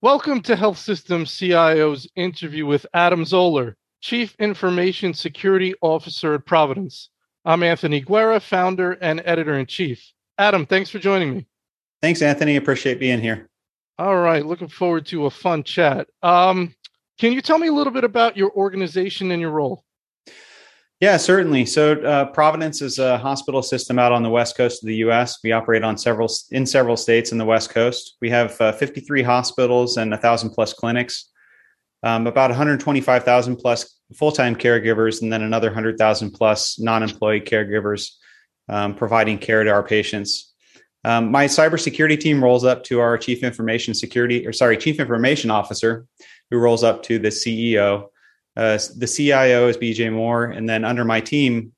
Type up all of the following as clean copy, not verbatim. Welcome to Health Systems CIO's interview with Adam Zoller, Chief Information Security Officer at Providence. I'm Anthony Guerra, founder and editor-in-chief. Adam, thanks for joining me. Thanks, Anthony. Appreciate being here. All right. Looking forward to a fun chat. Can you tell me a little bit about your organization and your role? Yeah, certainly. So Providence is a hospital system out on the West Coast of the U.S. We operate on several states in the West Coast. We have 53 hospitals and 1,000 plus clinics, about 125,000 plus full-time caregivers, and then another 100,000 plus non-employee caregivers providing care to our patients. My cybersecurity team rolls up to our Chief Information Officer, who rolls up to the CEO. The CIO is BJ Moore, and then under my team,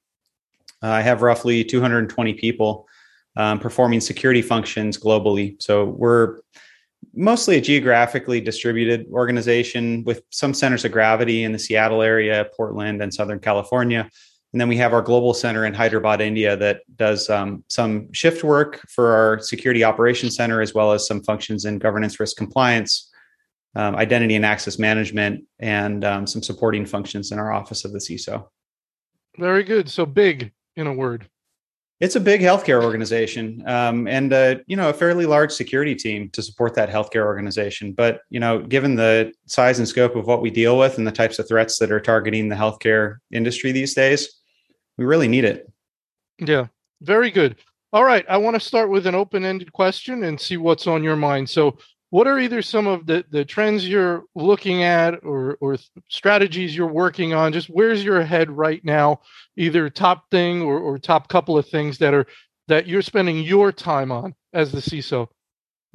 I have roughly 220 people performing security functions globally. So we're mostly a geographically distributed organization with some centers of gravity in the Seattle area, Portland, and Southern California. And then we have our global center in Hyderabad, India, that does some shift work for our security operations center, as well as some functions in governance, risk compliance, identity and access management, and some supporting functions in our office of the CISO. Very good. So big, in a word. It's a big healthcare organization, and a fairly large security team to support that healthcare organization. But given the size and scope of what we deal with and the types of threats that are targeting the healthcare industry these days, we really need it. Yeah. Very good. All right. I want to start with an open-ended question and see what's on your mind. So, what are either some of the trends you're looking at or strategies you're working on? Just where's your head right now, either top thing or top couple of things that you're spending your time on as the CISO?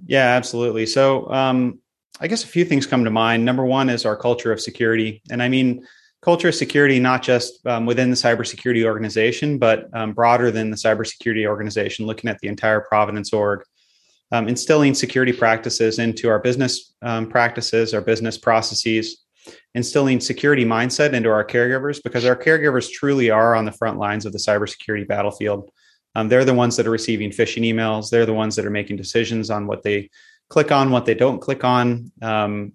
Yeah, absolutely. So I guess a few things come to mind. Number one is our culture of security. And I mean, culture of security, not just within the cybersecurity organization, but broader than the cybersecurity organization, looking at the entire Providence org. Instilling security practices into our business practices, our business processes, instilling security mindset into our caregivers, because our caregivers truly are on the front lines of the cybersecurity battlefield. They're the ones that are receiving phishing emails. They're the ones that are making decisions on what they click on, what they don't click on,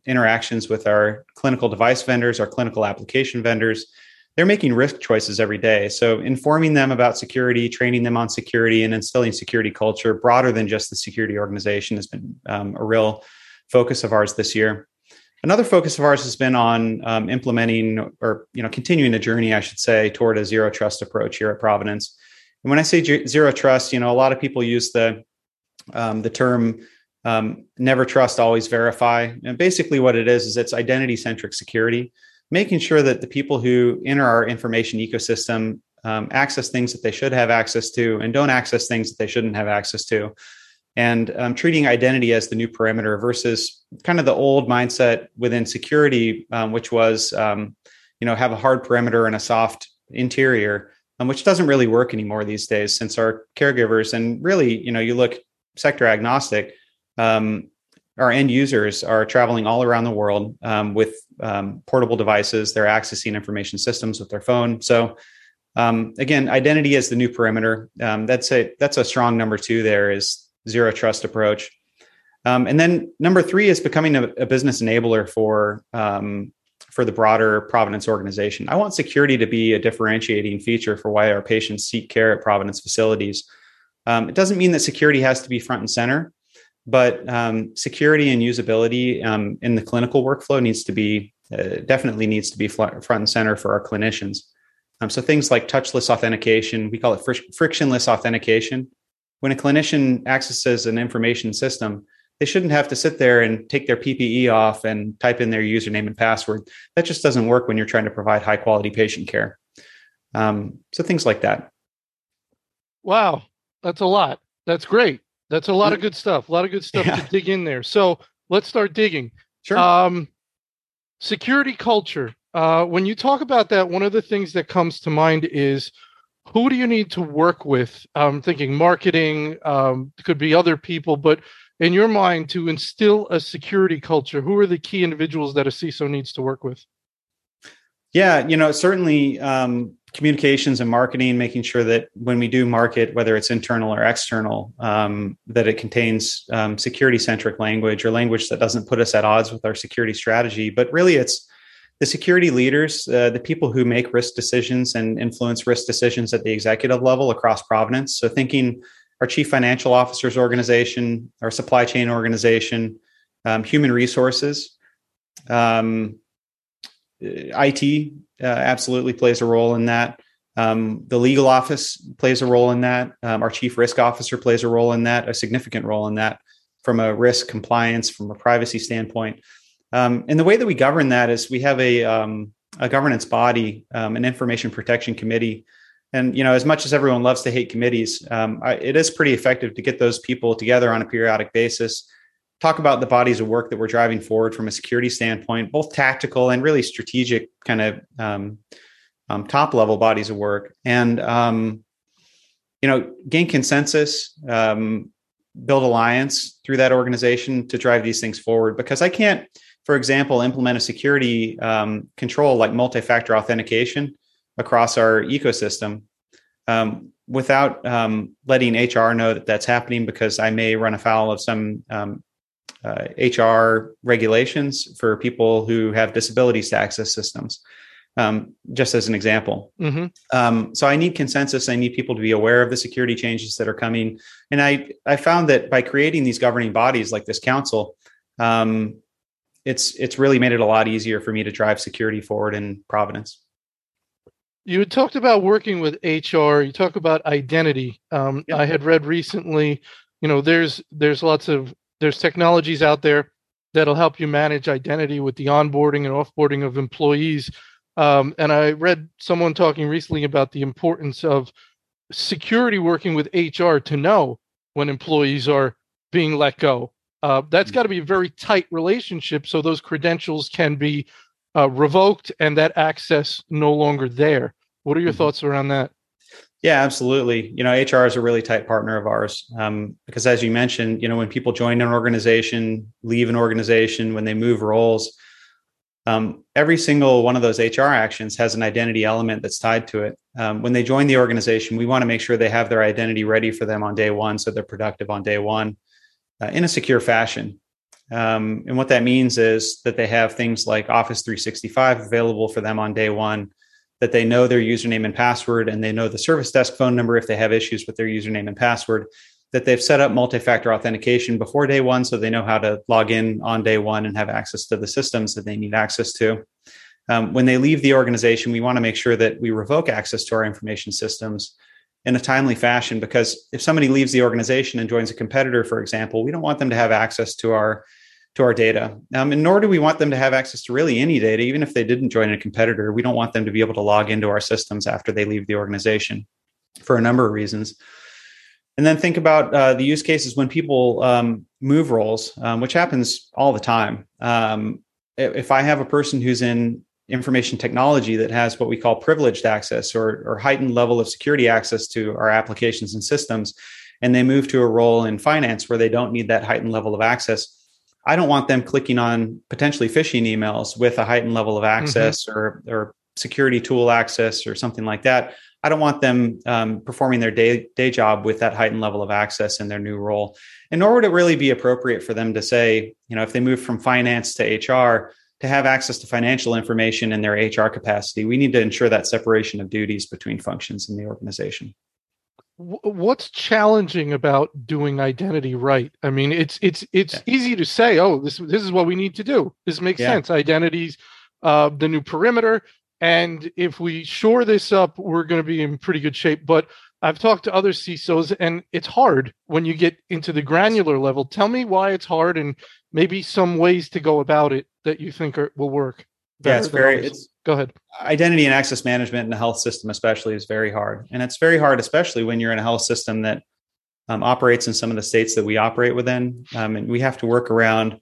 interactions with our clinical device vendors, our clinical application vendors. They're making risk choices every day. So informing them about security, training them on security, and instilling security culture broader than just the security organization has been a real focus of ours this year. Another focus of ours has been on implementing or continuing the journey, I should say, toward a zero trust approach here at Providence. And when I say zero trust, a lot of people use the term never trust, always verify. And basically what it is it's identity-centric security, making sure that the people who enter our information ecosystem access things that they should have access to and don't access things that they shouldn't have access to. And treating identity as the new perimeter versus kind of the old mindset within security, which was, have a hard perimeter and a soft interior, which doesn't really work anymore these days since our caregivers and really, you look sector agnostic, our end users are traveling all around the world with portable devices. They're accessing information systems with their phone. So again, identity is the new perimeter. That's a strong number two there is zero trust approach. And then number three is becoming a business enabler for the broader Providence organization. I want security to be a differentiating feature for why our patients seek care at Providence facilities. It doesn't mean that security has to be front and center, but security and usability in the clinical workflow definitely needs to be front and center for our clinicians. So things like touchless authentication, we call it frictionless authentication. When a clinician accesses an information system, they shouldn't have to sit there and take their PPE off and type in their username and password. That just doesn't work when you're trying to provide high quality patient care. So things like that. Wow, that's a lot. That's great. That's a lot of good stuff. A lot of good stuff to dig in there. So let's start digging. Sure. Security culture. When you talk about that, one of the things that comes to mind is who do you need to work with? I'm thinking marketing, could be other people, but in your mind, to instill a security culture, who are the key individuals that a CISO needs to work with? Yeah, certainly communications and marketing, making sure that when we do market, whether it's internal or external, that it contains security-centric language or language that doesn't put us at odds with our security strategy. But really, it's the security leaders, the people who make risk decisions and influence risk decisions at the executive level across Providence. So thinking our chief financial officer's organization, our supply chain organization, human resources, IT absolutely plays a role in that. The legal office plays a role in that. Our chief risk officer plays a role in that, a significant role in that from a risk compliance, from a privacy standpoint. And the way that we govern that is we have a governance body, an information protection committee. And, you know, as much as everyone loves to hate committees, it is pretty effective to get those people together on a periodic basis, talk about the bodies of work that we're driving forward from a security standpoint, both tactical and really strategic kind of top level bodies of work. And, you know, gain consensus, build alliance through that organization to drive these things forward, because I can't, for example, implement a security control like multi-factor authentication across our ecosystem without letting HR know that that's happening, because I may run afoul of some HR regulations for people who have disabilities to access systems, just as an example. Mm-hmm. So I need consensus. I need people to be aware of the security changes that are coming. And I found that by creating these governing bodies like this council, it's really made it a lot easier for me to drive security forward in Providence. You had talked about working with HR. You talk about identity. Yep. I had read recently, you know, there's technologies out there that'll help you manage identity with the onboarding and offboarding of employees. And I read someone talking recently about the importance of security working with HR to know when employees are being let go. That's got to be a very tight relationship, so those credentials can be revoked and that access no longer there. What are your thoughts around that? Yeah, absolutely. You know, HR is a really tight partner of ours because, as you mentioned, you know, when people join an organization, leave an organization, when they move roles, every single one of those HR actions has an identity element that's tied to it. When they join the organization, we want to make sure they have their identity ready for them on day one, so they're productive on day one in a secure fashion. And what that means is that they have things like Office 365 available for them on day one, that they know their username and password, and they know the service desk phone number if they have issues with their username and password, that they've set up multi-factor authentication before day one, so they know how to log in on day one and have access to the systems that they need access to. When they leave the organization, we want to make sure that we revoke access to our information systems in a timely fashion, because if somebody leaves the organization and joins a competitor, for example, we don't want them to have access to our data. And nor do we want them to have access to really any data. Even if they didn't join a competitor, we don't want them to be able to log into our systems after they leave the organization for a number of reasons. And then think about the use cases when people move roles, which happens all the time. If I have a person who's in information technology that has what we call privileged access or heightened level of security access to our applications and systems, and they move to a role in finance where they don't need that heightened level of access, I don't want them clicking on potentially phishing emails with a heightened level of access or security tool access or something like that. I don't want them performing their day job with that heightened level of access in their new role. And nor would it really be appropriate for them to say, you know, if they move from finance to HR, to have access to financial information in their HR capacity. We need to ensure that separation of duties between functions in the organization. What's challenging about doing identity right? I mean, it's easy to say, oh, this is what we need to do. This makes sense. Identities, the new perimeter, and if we shore this up, we're going to be in pretty good shape. But I've talked to other CISOs, and it's hard when you get into the granular level. Tell me why it's hard, and maybe some ways to go about it that you think will work. Yeah, it's very. Go ahead. Identity and access management in the health system, especially, is very hard, and it's very hard, especially when you're in a health system that operates in some of the states that we operate within, and we have to work around,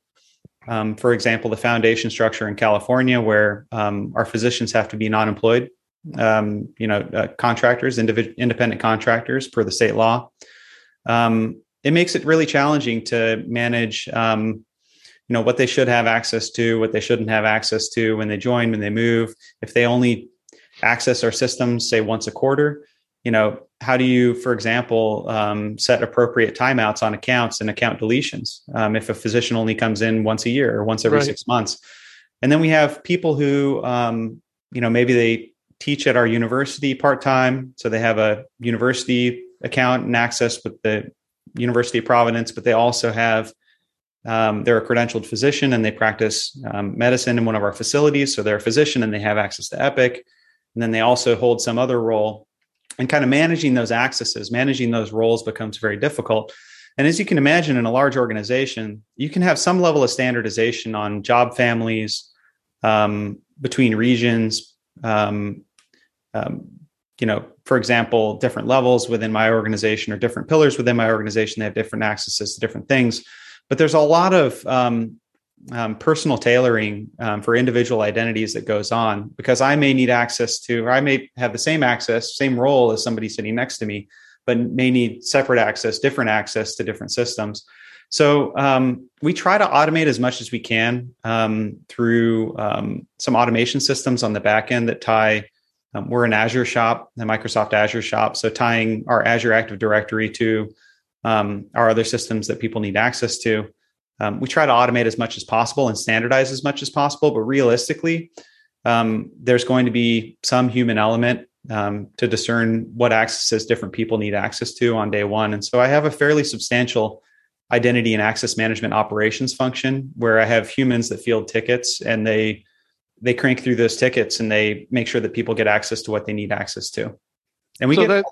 for example, the foundation structure in California, where our physicians have to be non-employed, contractors, independent contractors per the state law. It makes it really challenging to manage. You know, what they should have access to, what they shouldn't have access to when they join, when they move. If they only access our systems, say once a quarter? You know, how do you, for example, set appropriate timeouts on accounts and account deletions? If a physician only comes in once a year or once every 6 months. And then we have people who, you know, maybe they teach at our university part-time. So they have a university account and access with the University of Providence, but they also have, they're a credentialed physician and they practice medicine in one of our facilities. So they're a physician and they have access to Epic. And then they also hold some other role, and kind of managing those accesses, managing those roles becomes very difficult. And as you can imagine, in a large organization, you can have some level of standardization on job families, between regions, you know, for example, different levels within my organization or different pillars within my organization, they have different accesses to different things. But there's a lot of personal tailoring for individual identities that goes on, because I may need access to, or I may have the same access, same role as somebody sitting next to me, but may need separate access, different access to different systems. So we try to automate as much as we can through some automation systems on the back end that tie, we're an Azure shop, the Microsoft Azure shop. So tying our Azure Active Directory to our other systems that people need access to. We try to automate as much as possible and standardize as much as possible. But realistically, there's going to be some human element to discern what accesses different people need access to on day one. And so I have a fairly substantial identity and access management operations function where I have humans that field tickets, and they crank through those tickets and they make sure that people get access to what they need access to. And we get a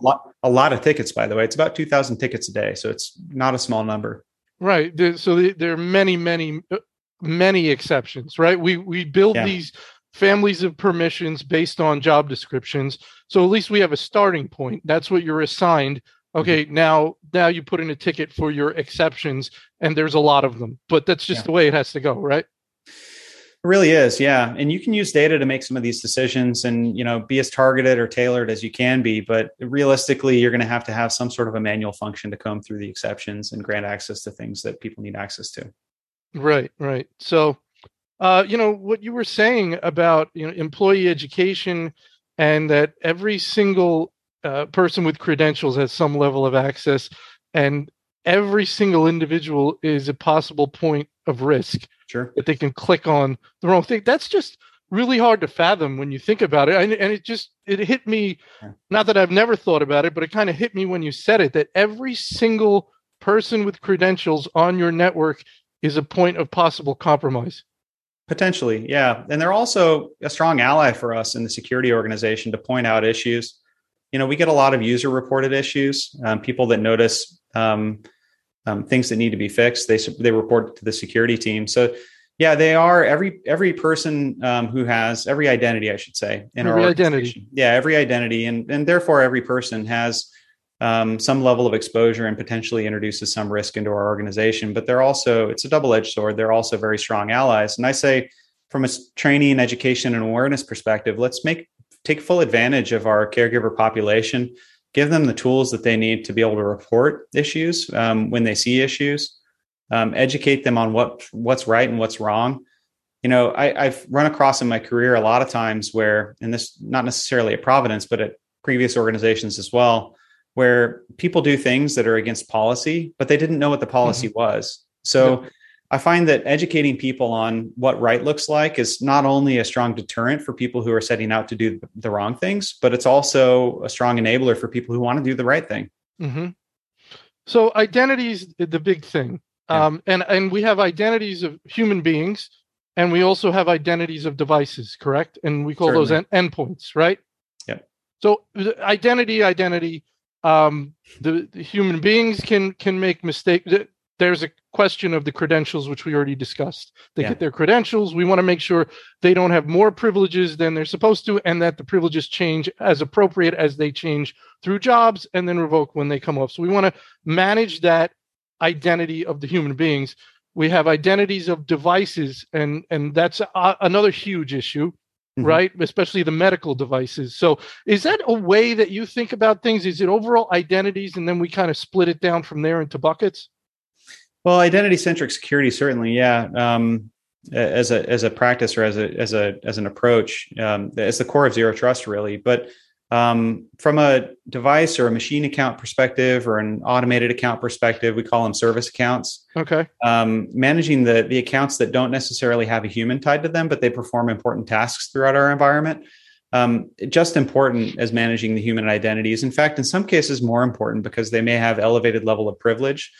lot of tickets, by the way. It's about 2,000 tickets a day. So it's not a small number. Right. So there are many, many, many exceptions, right? We build these families of permissions based on job descriptions. So at least we have a starting point. That's what you're assigned. Okay, now you put in a ticket for your exceptions, and there's a lot of them. But that's just the way it has to go, right? It really is, yeah. And you can use data to make some of these decisions and, you know, be as targeted or tailored as you can be. But realistically, you're going to have some sort of a manual function to comb through the exceptions and grant access to things that people need access to. Right, right. So, you know, what you were saying about, you know, employee education and that every single person with credentials has some level of access and every single individual is a possible point of risk. Sure. That they can click on the wrong thing. That's just really hard to fathom when you think about it. And it just, it hit me, not that I've never thought about it, but it kind of hit me when you said it, that every single person with credentials on your network is a point of possible compromise. Potentially, yeah. And they're also a strong ally for us in the security organization to point out issues. You know, we get a lot of user-reported issues, people that notice things that need to be fixed. They report to the security team. So, yeah, they are every person who has every identity, I should say, in our organization. Yeah, every identity, and therefore every person has some level of exposure and potentially introduces some risk into our organization. But they're also, it's a double-edged sword. They're also very strong allies. And I say, from a training and education and awareness perspective, let's take full advantage of our caregiver population. Give them the tools that they need to be able to report issues when they see issues, educate them on what's right and what's wrong. You know, I've run across in my career a lot of times where, and this not necessarily at Providence, but at previous organizations as well, where people do things that are against policy, but they didn't know what the policy was. So I find that educating people on what right looks like is not only a strong deterrent for people who are setting out to do the wrong things, but it's also a strong enabler for people who want to do the right thing. Mm-hmm. So identity is the big thing. Yeah. And we have identities of human beings, and we also have identities of devices, correct? And we call those endpoints, right? Yeah. So identity. The human beings can make mistakes. There's a question of the credentials, which we already discussed. They get their credentials. We want to make sure they don't have more privileges than they're supposed to, and that the privileges change as appropriate as they change through jobs and then revoke when they come off. So we want to manage that identity of the human beings. We have identities of devices, and that's another huge issue, right? Especially the medical devices. So is that a way that you think about things? Is it overall identities, and then we kind of split it down from there into buckets? Well, identity-centric security, certainly, yeah. as a practice or as an approach. It's the core of zero trust, really. But from a device or a machine account perspective or an automated account perspective, we call them service accounts. Okay. Managing the accounts that don't necessarily have a human tied to them, but they perform important tasks throughout our environment. Just important as managing the human identities. In fact, in some cases, more important because they may have elevated level of privilege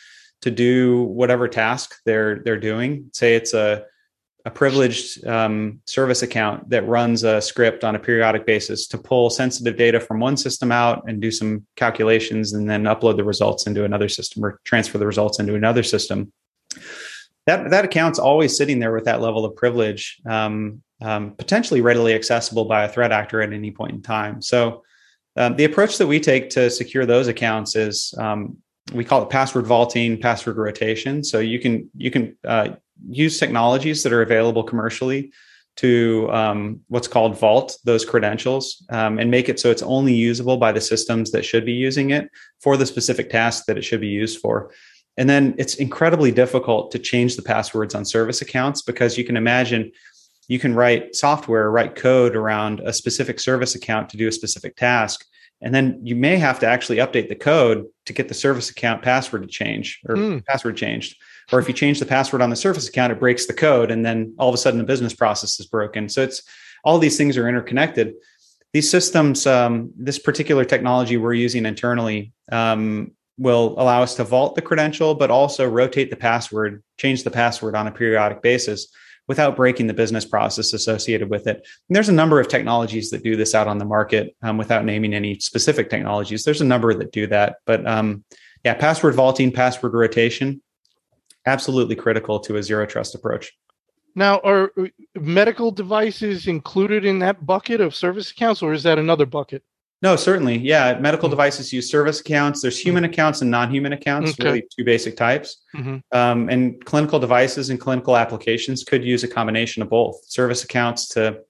to do whatever task they're doing. Say it's a privileged service account that runs a script on a periodic basis to pull sensitive data from one system out and do some calculations and then upload the results into another system or transfer the results into another system. That account's always sitting there with that level of privilege, potentially readily accessible by a threat actor at any point in time. So the approach that we take to secure those accounts is we call it password vaulting, password rotation. So you can use technologies that are available commercially to what's called vault those credentials and make it so it's only usable by the systems that should be using it for the specific task that it should be used for. And then it's incredibly difficult to change the passwords on service accounts because you can imagine you can write code around a specific service account to do a specific task. And then you may have to actually update the code to get the service account password to change or password changed. Or if you change the password on the service account, it breaks the code. And then all of a sudden the business process is broken. So it's all these things are interconnected. These systems, this particular technology we're using internally will allow us to vault the credential, but also rotate the password, change the password on a periodic basis without breaking the business process associated with it. And there's a number of technologies that do this out on the market without naming any specific technologies. There's a number that do that. But password vaulting, password rotation, absolutely critical to a zero trust approach. Now, are medical devices included in that bucket of service accounts, or is that another bucket? No, certainly. Yeah. Medical devices use service accounts. There's human accounts and non-human accounts, really two basic types. And clinical devices and clinical applications could use a combination of both service accounts to,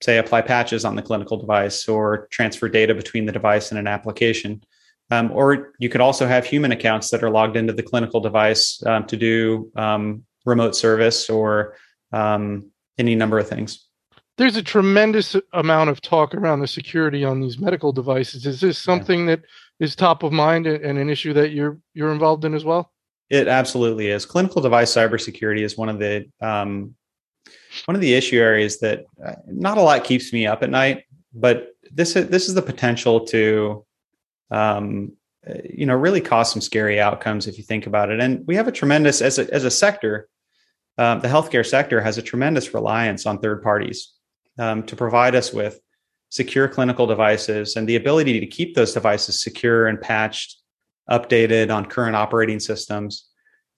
say, apply patches on the clinical device or transfer data between the device and an application. Or you could also have human accounts that are logged into the clinical device to do remote service or any number of things. There's a tremendous amount of talk around the security on these medical devices. Is this something that is top of mind and an issue that you're involved in as well? It absolutely is. Clinical device cybersecurity is one of the issue areas that not a lot keeps me up at night, but this is the potential to really cause some scary outcomes if you think about it. And we have a tremendous as a sector, the healthcare sector has a tremendous reliance on third parties. To provide us with secure clinical devices and the ability to keep those devices secure and patched, updated on current operating systems.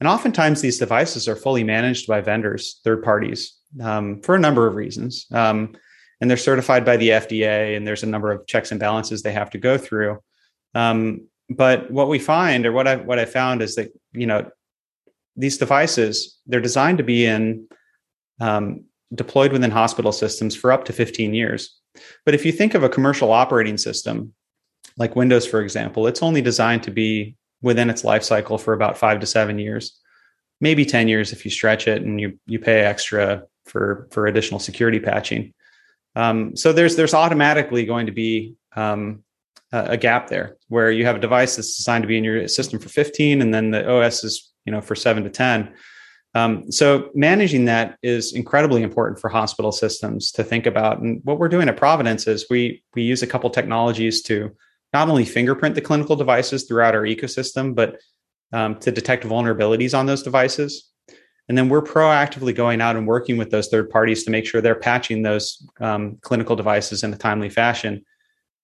And oftentimes these devices are fully managed by vendors, third parties, for a number of reasons. And they're certified by the FDA, and there's a number of checks and balances they have to go through. But what we find, or what I found is that, these devices, they're designed to be deployed within hospital systems for up to 15 years. But if you think of a commercial operating system, like Windows, for example, it's only designed to be within its life cycle for about 5 to 7 years, maybe 10 years if you stretch it and you pay extra for additional security patching. So there's automatically going to be a gap there where you have a device that's designed to be in your system for 15, and then the OS is, for 7 to 10. So managing that is incredibly important for hospital systems to think about. And what we're doing at Providence is we use a couple technologies to not only fingerprint the clinical devices throughout our ecosystem, but to detect vulnerabilities on those devices. And then we're proactively going out and working with those third parties to make sure they're patching those clinical devices in a timely fashion.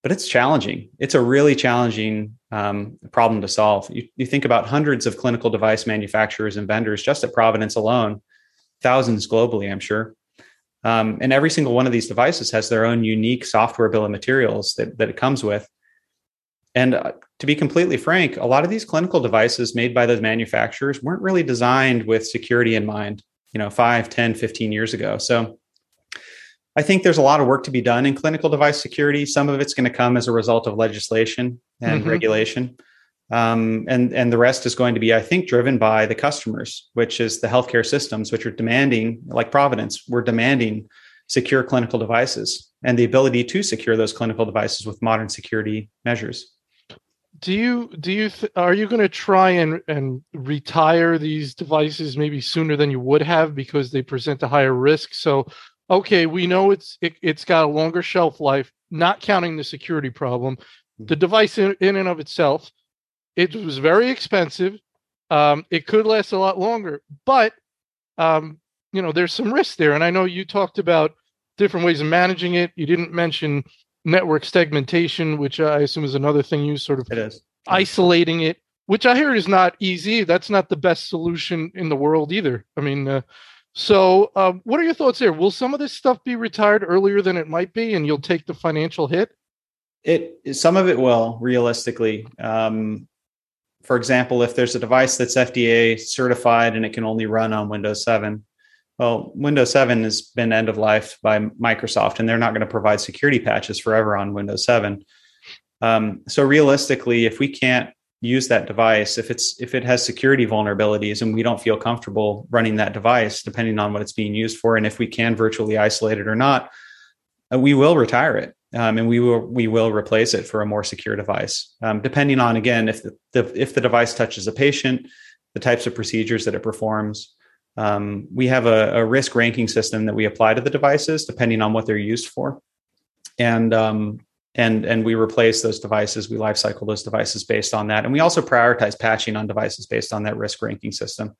But it's challenging. It's a really challenging problem to solve. You think about hundreds of clinical device manufacturers and vendors just at Providence alone, thousands globally, I'm sure. And every single one of these devices has their own unique software bill of materials that it comes with. And to be completely frank, a lot of these clinical devices made by those manufacturers weren't really designed with security in mind, 5, 10, 15 years ago. So I think there's a lot of work to be done in clinical device security. Some of it's going to come as a result of legislation and regulation. And the rest is going to be, I think, driven by the customers, which is the healthcare systems, which are demanding, like Providence, we're demanding secure clinical devices and the ability to secure those clinical devices with modern security measures. Are you going to try and retire these devices maybe sooner than you would have because they present a higher risk? So, okay, we know it's got a longer shelf life, not counting the security problem. The device in and of itself, it was very expensive. It could last a lot longer, but there's some risk there. And I know you talked about different ways of managing it. You didn't mention network segmentation, which I assume is another thing you sort of isolating it, which I hear is not easy. That's not the best solution in the world either. I mean, so what are your thoughts there? Will some of this stuff be retired earlier than it might be, and you'll take the financial hit? Some of it will, realistically. For example, if there's a device that's FDA certified and it can only run on Windows 7, well, Windows 7 has been end of life by Microsoft, and they're not going to provide security patches forever on Windows 7. So realistically, if we can't use that device, if it has security vulnerabilities and we don't feel comfortable running that device, depending on what it's being used for, and if we can virtually isolate it or not, we will retire it. And we will replace it for a more secure device, depending on, again, if the device touches a patient, the types of procedures that it performs. We have a risk ranking system that we apply to the devices depending on what they're used for, and we replace those devices. We lifecycle those devices based on that, and we also prioritize patching on devices based on that risk ranking system.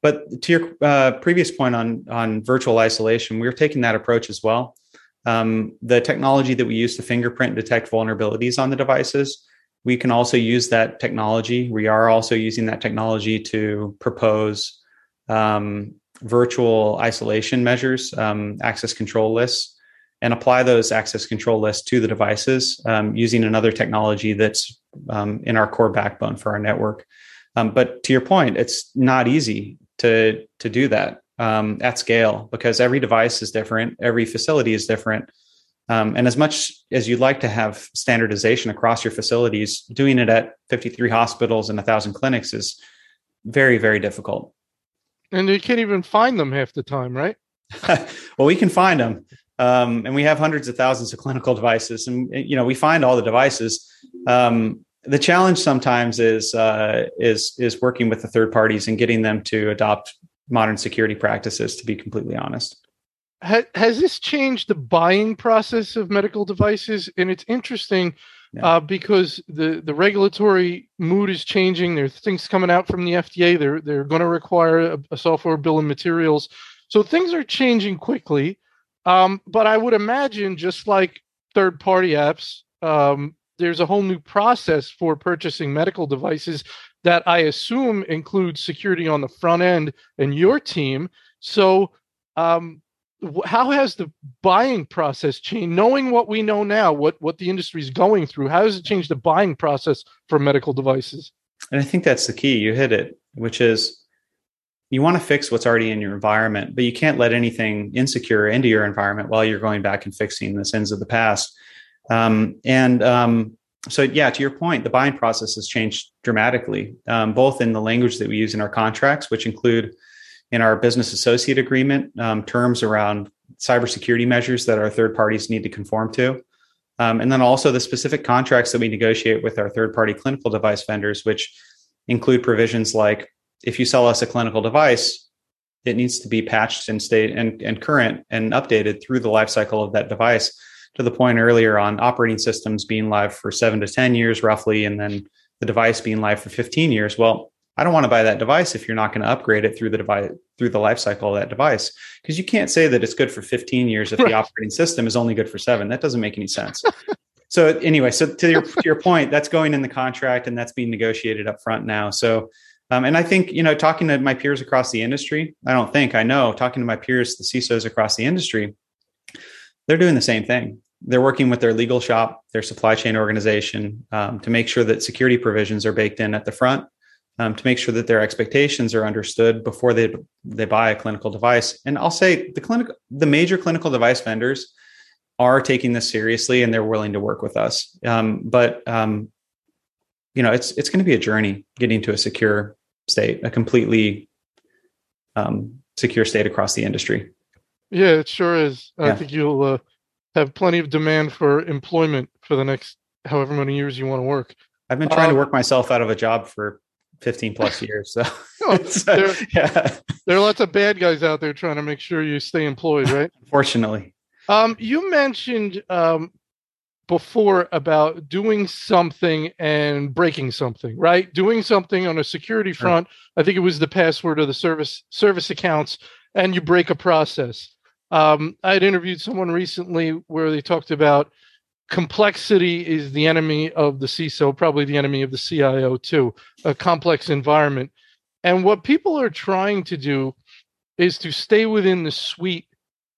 But to your previous point on virtual isolation, we're taking that approach as well. The technology that we use to fingerprint and detect vulnerabilities on the devices, we can also use that technology. We are also using that technology to propose virtual isolation measures, access control lists, and apply those access control lists to the devices using another technology that's in our core backbone for our network. But to your point, it's not easy to do that at scale, because every device is different, every facility is different. And as much as you'd like to have standardization across your facilities, doing it at 53 hospitals and 1,000 clinics is very, very difficult. And you can't even find them half the time, right? Well, we can find them. And we have hundreds of thousands of clinical devices. And, we find all the devices. The challenge sometimes is working with the third parties and getting them to adopt modern security practices, to be completely honest. Has this changed the buying process of medical devices? And it's interesting because the regulatory mood is changing. There are things coming out from the FDA. They're going to require a software bill of materials. So things are changing quickly. But I would imagine, just like third-party apps, there's a whole new process for purchasing medical devices that I assume includes security on the front end and your team. So how has the buying process changed? Knowing what we know now, what the industry is going through, how does it change the buying process for medical devices? And I think that's the key. You hit it, which is you want to fix what's already in your environment, but you can't let anything insecure into your environment while you're going back and fixing the sins of the past. So yeah, to your point, the buying process has changed dramatically, both in the language that we use in our contracts, which include in our business associate agreement, terms around cybersecurity measures that our third parties need to conform to. And then also the specific contracts that we negotiate with our third-party clinical device vendors, which include provisions like, if you sell us a clinical device, it needs to be patched and stay and current and updated through the lifecycle of that device. To the point earlier on operating systems being live for 7 to 10 years roughly, and then the device being live for 15 years. Well, I don't want to buy that device if you're not going to upgrade it through the life cycle of that device, because you can't say that it's good for 15 years if the operating system is only good for 7. That doesn't make any sense. So anyway, to your point, that's going in the contract and that's being negotiated up front now. So, and I think, talking to my peers across the industry, talking to my peers, the CISOs across the industry, they're doing the same thing. They're working with their legal shop, their supply chain organization, to make sure that security provisions are baked in at the front, to make sure that their expectations are understood before they buy a clinical device. And I'll say the major clinical device vendors are taking this seriously and they're willing to work with us. But you know, it's going to be a journey getting to a secure state, a completely secure state across the industry. Yeah, it sure is. Yeah. I think you'll have plenty of demand for employment for the next however many years you want to work. I've been trying to work myself out of a job for 15 plus years. So, there are lots of bad guys out there trying to make sure you stay employed, right? Unfortunately. You mentioned before about doing something and breaking something, right? Doing something on a security front. Sure. I think it was the password of the service accounts, and you break a process. I had interviewed someone recently where they talked about complexity is the enemy of the CISO, probably the enemy of the CIO too, a complex environment. And what people are trying to do is to stay within the suite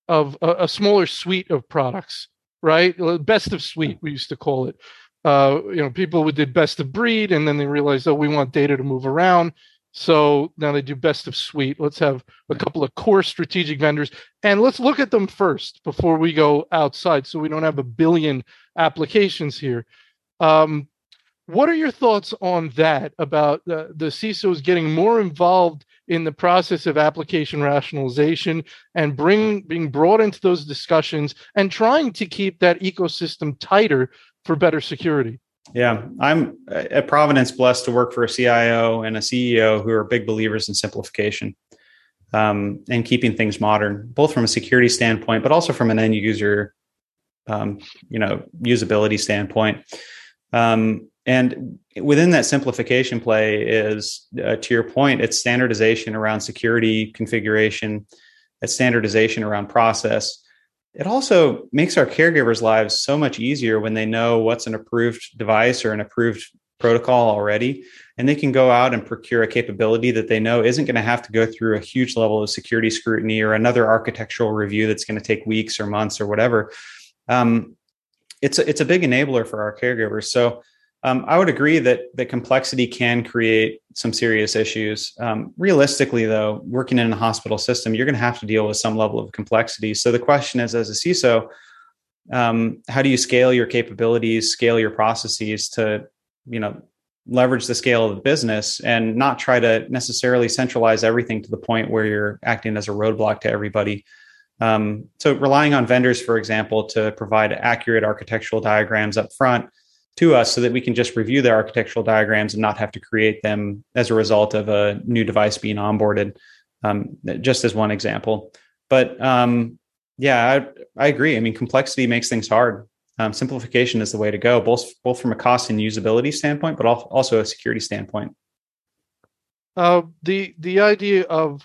of a smaller suite of products, right? Best of suite, we used to call it. People did best of breed, and then they realized, oh, we want data to move around. So now they do best of suite. Let's have a couple of core strategic vendors, and let's look at them first before we go outside, so we don't have a billion applications here. What are your thoughts on that, about the CISOs getting more involved in the process of application rationalization and being brought into those discussions and trying to keep that ecosystem tighter for better security? Yeah, I'm at Providence blessed to work for a CIO and a CEO who are big believers in simplification and keeping things modern, both from a security standpoint, but also from an end user, usability standpoint. And within that simplification play is, to your point, it's standardization around security configuration, it's standardization around process. It also makes our caregivers' lives so much easier when they know what's an approved device or an approved protocol already, and they can go out and procure a capability that they know isn't going to have to go through a huge level of security scrutiny or another architectural review that's going to take weeks or months or whatever. It's a big enabler for our caregivers. So I would agree that complexity can create some serious issues. Realistically, though, working in a hospital system, you're going to have to deal with some level of complexity. So the question is, as a CISO, how do you scale your capabilities, scale your processes to, leverage the scale of the business and not try to necessarily centralize everything to the point where you're acting as a roadblock to everybody? So relying on vendors, for example, to provide accurate architectural diagrams up front to us so that we can just review the architectural diagrams and not have to create them as a result of a new device being onboarded, just as one example. But I agree. I mean, complexity makes things hard. Simplification is the way to go, both from a cost and usability standpoint, but also a security standpoint. The idea of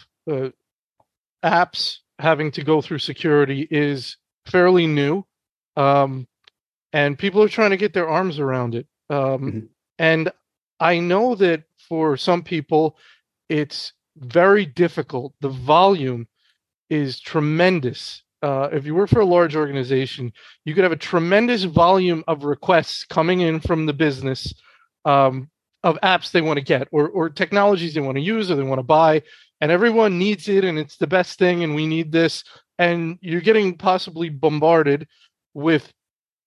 apps having to go through security is fairly new. And people are trying to get their arms around it. And I know that for some people, it's very difficult. The volume is tremendous. If you work for a large organization, you could have a tremendous volume of requests coming in from the business of apps they want to get or technologies they want to use or they want to buy. And everyone needs it, and it's the best thing, and we need this. And you're getting possibly bombarded with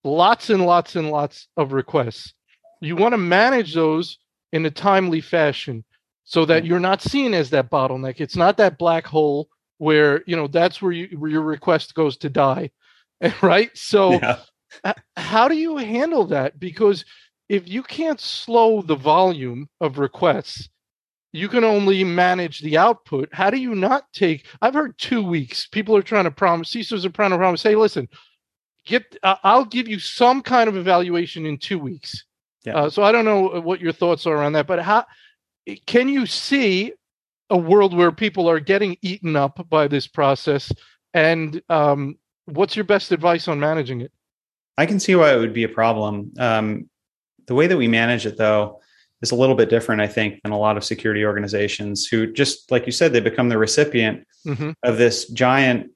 lots and lots and lots of requests. You want to manage those in a timely fashion so that you're not seen as that bottleneck. It's not that black hole where, that's where your request goes to die, right? So how do you handle that? Because if you can't slow the volume of requests, you can only manage the output. How do you not take, I've heard 2 weeks, people are trying to promise, CISOs are trying to promise, hey, listen, I'll give you some kind of evaluation in 2 weeks. Yeah. So I don't know what your thoughts are on that, but how can you see a world where people are getting eaten up by this process? And what's your best advice on managing it? I can see why it would be a problem. The way that we manage it, though, is a little bit different, I think, than a lot of security organizations who, just like you said, they become the recipient of this giant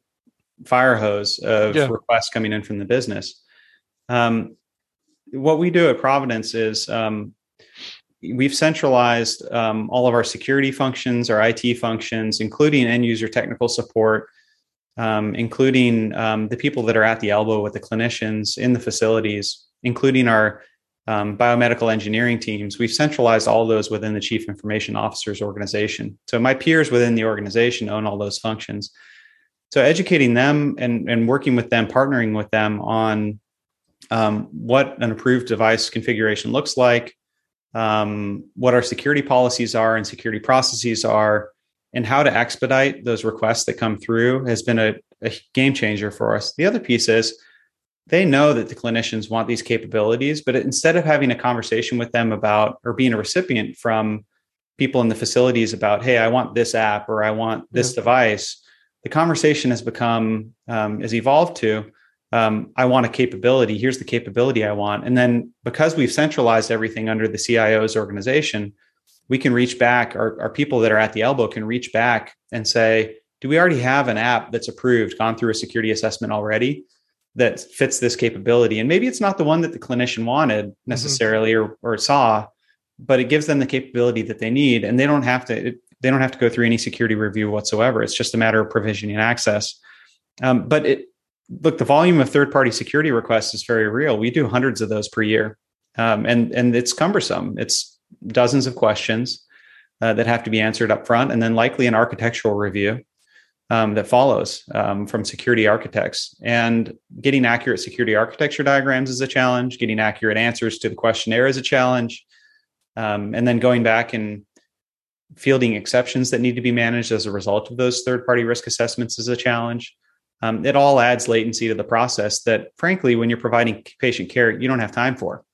fire hose of requests coming in from the business. What we do at Providence is we've centralized all of our security functions, our IT functions, including end user technical support, including the people that are at the elbow with the clinicians in the facilities, including our biomedical engineering teams, we've centralized all those within the Chief Information Officer's organization. So my peers within the organization own all those functions. So educating them and working with them, partnering with them on what an approved device configuration looks like, what our security policies are and security processes are, and how to expedite those requests that come through has been a game changer for us. The other piece is they know that the clinicians want these capabilities, but instead of having a conversation with them about, or being a recipient from people in the facilities about, hey, I want this app or I want this device, the conversation has become, has evolved to, I want a capability. Here's the capability I want. And then because we've centralized everything under the CIO's organization, we can reach back, our people that are at the elbow can reach back and say, do we already have an app that's approved, gone through a security assessment already that fits this capability? And maybe it's not the one that the clinician wanted necessarily or saw, but it gives them the capability that they need. And they don't have to, they don't have to go through any security review whatsoever. It's just a matter of provisioning access. But look, the volume of third-party security requests is very real. We do hundreds of those per year. And it's cumbersome. It's dozens of questions that have to be answered up front, and then likely an architectural review that follows from security architects. And getting accurate security architecture diagrams is a challenge. Getting accurate answers to the questionnaire is a challenge. And then going back and fielding exceptions that need to be managed as a result of those third-party risk assessments is a challenge. It all adds latency to the process that, frankly, when you're providing patient care, you don't have time for.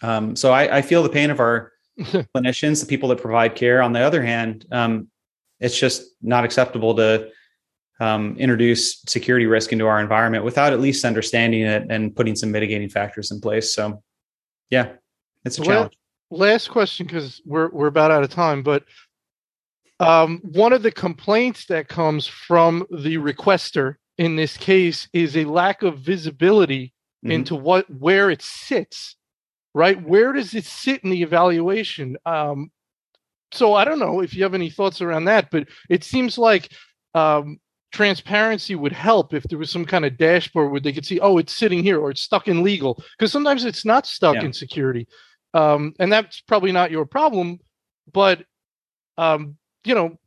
So I feel the pain of our clinicians, the people that provide care. On the other hand, it's just not acceptable to introduce security risk into our environment without at least understanding it and putting some mitigating factors in place. So, yeah, it's a challenge. Last question, because we're about out of time, but one of the complaints that comes from the requester in this case is a lack of visibility into where it sits, right? Where does it sit in the evaluation? So I don't know if you have any thoughts around that, but it seems like transparency would help if there was some kind of dashboard where they could see, oh, it's sitting here or it's stuck in legal, because sometimes it's not stuck in security. And that's probably not your problem, but you know,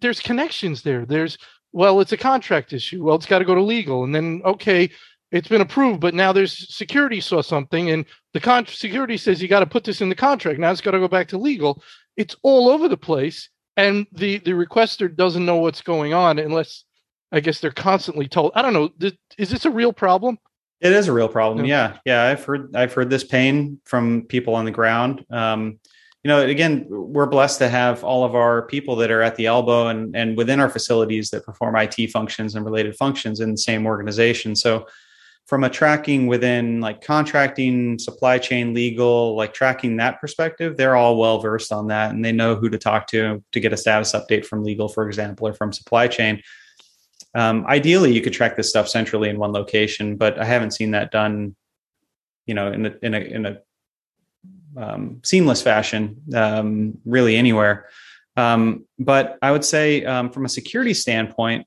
there's connections there. There's, well, it's a contract issue. Well, it's got to go to legal. And then, okay, it's been approved, but now there's security saw something and the security says, you got to put this in the contract. Now it's got to go back to legal. It's all over the place. And the requester doesn't know what's going on unless, I guess, they're constantly told. I don't know. Is this a real problem? It is a real problem. Yeah. Yeah. I've heard this pain from people on the ground. You know, again, we're blessed to have all of our people that are at the elbow and within our facilities that perform IT functions and related functions in the same organization. So from a tracking within like contracting, supply chain, legal, like tracking that perspective, they're all well-versed on that. And they know who to talk to get a status update from legal, for example, or from supply chain. Ideally, you could track this stuff centrally in one location, but I haven't seen that done, you know, in a seamless fashion, really anywhere. But I would say from a security standpoint,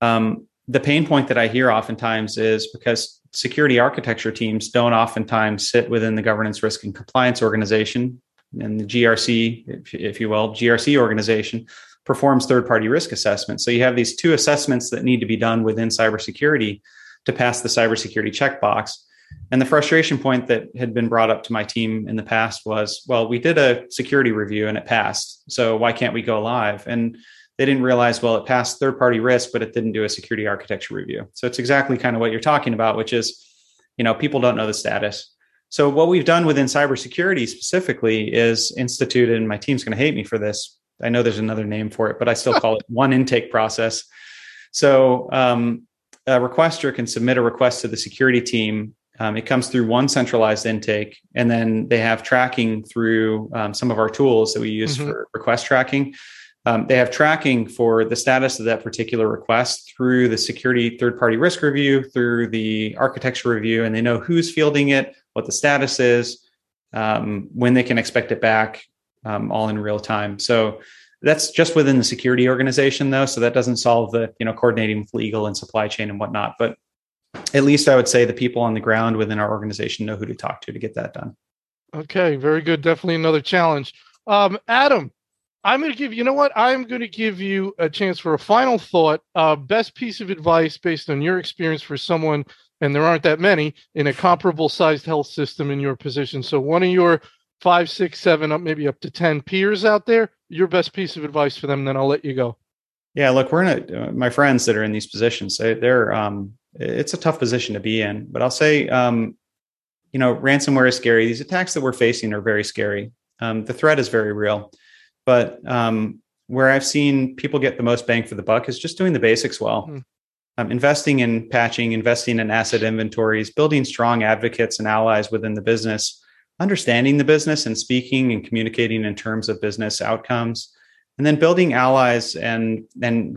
the pain point that I hear oftentimes is because security architecture teams don't oftentimes sit within the governance, risk, and compliance organization, and the GRC, if you will, GRC organization performs third-party risk assessments. So you have these two assessments that need to be done within cybersecurity to pass the cybersecurity checkbox. And the frustration point that had been brought up to my team in the past was, well, we did a security review and it passed, so why can't we go live? And they didn't realize, well, it passed third-party risk, but it didn't do a security architecture review. So it's exactly kind of what you're talking about, which is, you know, people don't know the status. So what we've done within cybersecurity specifically is instituted, and my team's going to hate me for this, I know there's another name for it, but I still call it one intake process. So a requester can submit a request to the security team. It comes through one centralized intake, and then they have tracking through some of our tools that we use for request tracking. They have tracking for the status of that particular request through the security third-party risk review, through the architecture review, and they know who's fielding it, what the status is, when they can expect it back, all in real time. So that's just within the security organization, though. So that doesn't solve the, you know, coordinating with legal and supply chain and whatnot. But at least I would say the people on the ground within our organization know who to talk to get that done. Okay, very good. Definitely another challenge. Adam, I'm going to give you know what? I'm going to give you a chance for a final thought. Best piece of advice based on your experience for someone, and there aren't that many, in a comparable sized health system in your position. So one of your 5, 6, 7, maybe up to 10 peers out there, your best piece of advice for them, then I'll let you go. Yeah, look, we're in a, my friends that are in these positions, they're it's a tough position to be in, but I'll say, ransomware is scary. These attacks that we're facing are very scary. The threat is very real, but where I've seen people get the most bang for the buck is just doing the basics well. Investing in patching, investing in asset inventories, building strong advocates and allies within the business, understanding the business and speaking and communicating in terms of business outcomes, and then building allies and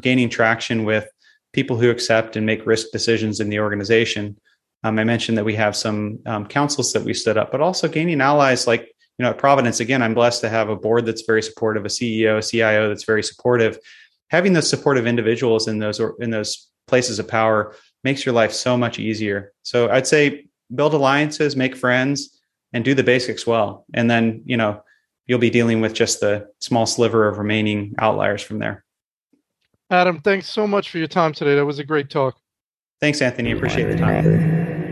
gaining traction with people who accept and make risk decisions in the organization. I mentioned that we have some councils that we stood up, but also gaining allies like, at Providence, again, I'm blessed to have a board that's very supportive, a CEO, a CIO that's very supportive. Having those supportive individuals in those places of power makes your life so much easier. So I'd say build alliances, make friends, and do the basics well. And then, you'll be dealing with just the small sliver of remaining outliers from there. Adam, thanks so much for your time today. That was a great talk. Thanks, Anthony. Appreciate the time.